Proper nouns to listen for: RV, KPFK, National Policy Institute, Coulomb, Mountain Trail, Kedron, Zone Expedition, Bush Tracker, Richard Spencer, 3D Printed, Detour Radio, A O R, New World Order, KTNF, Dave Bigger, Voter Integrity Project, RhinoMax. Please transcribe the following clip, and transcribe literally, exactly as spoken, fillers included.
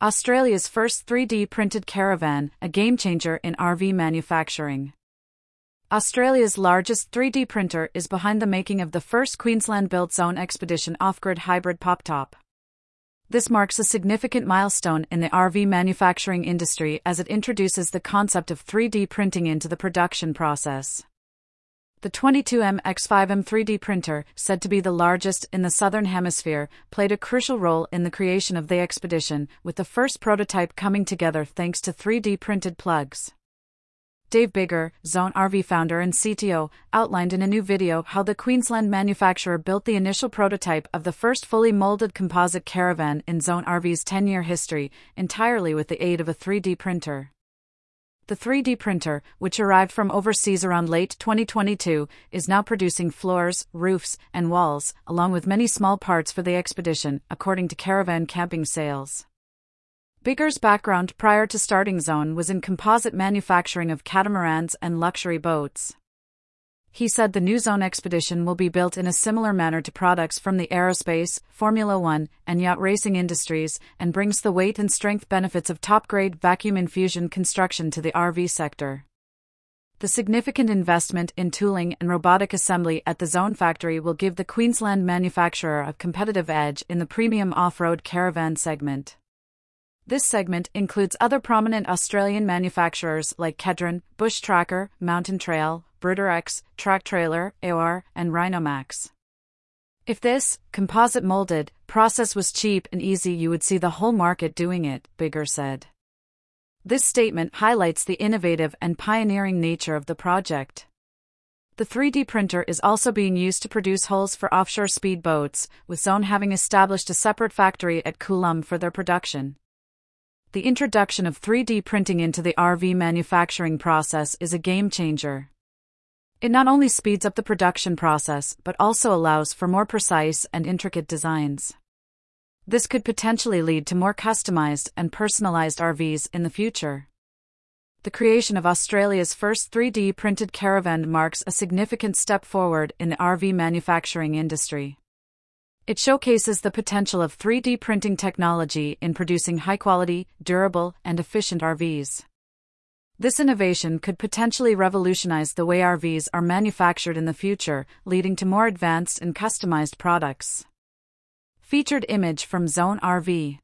Australia's first three D printed caravan, a game changer in R V manufacturing. Australia's largest three D printer is behind the making of the first Queensland-built Zone Expedition off-grid hybrid pop-top. This marks a significant milestone in the R V manufacturing industry as it introduces the concept of three D printing into the production process. The twenty-two meter by five meter three D printer, said to be the largest in the Southern Hemisphere, played a crucial role in the creation of the expedition, with the first prototype coming together thanks to three D printed plugs. Dave Bigger, Zone R V founder and C T O, outlined in a new video how the Queensland manufacturer built the initial prototype of the first fully molded composite caravan in Zone R V's ten-year history, entirely with the aid of a three D printer. The three D printer, which arrived from overseas around late twenty twenty-two, is now producing floors, roofs, and walls, along with many small parts for the expedition, according to Caravan Camping Sales. Bigger's background prior to starting Zone was in composite manufacturing of catamarans and luxury boats. He said the new Zone Expedition will be built in a similar manner to products from the aerospace, Formula One, and yacht racing industries, and brings the weight and strength benefits of top-grade vacuum infusion construction to the R V sector. The significant investment in tooling and robotic assembly at the Zone factory will give the Queensland manufacturer a competitive edge in the premium off-road caravan segment. This segment includes other prominent Australian manufacturers like Kedron, Bush Tracker, Mountain Trail, X, Track Trailer, A O R, and RhinoMax. If this composite molded process was cheap and easy, you would see the whole market doing it, Bigger said. This statement highlights the innovative and pioneering nature of the project. The three D printer is also being used to produce hulls for offshore speedboats, with Zone having established a separate factory at Coulomb for their production. The introduction of three D printing into the R V manufacturing process is a game changer. It not only speeds up the production process but also allows for more precise and intricate designs. This could potentially lead to more customized and personalized R Vs in the future. The creation of Australia's first three D printed caravan marks a significant step forward in the R V manufacturing industry. It showcases the potential of three D printing technology in producing high-quality, durable, and efficient R Vs. This innovation could potentially revolutionize the way R Vs are manufactured in the future, leading to more advanced and customized products. Featured image from Zone R V.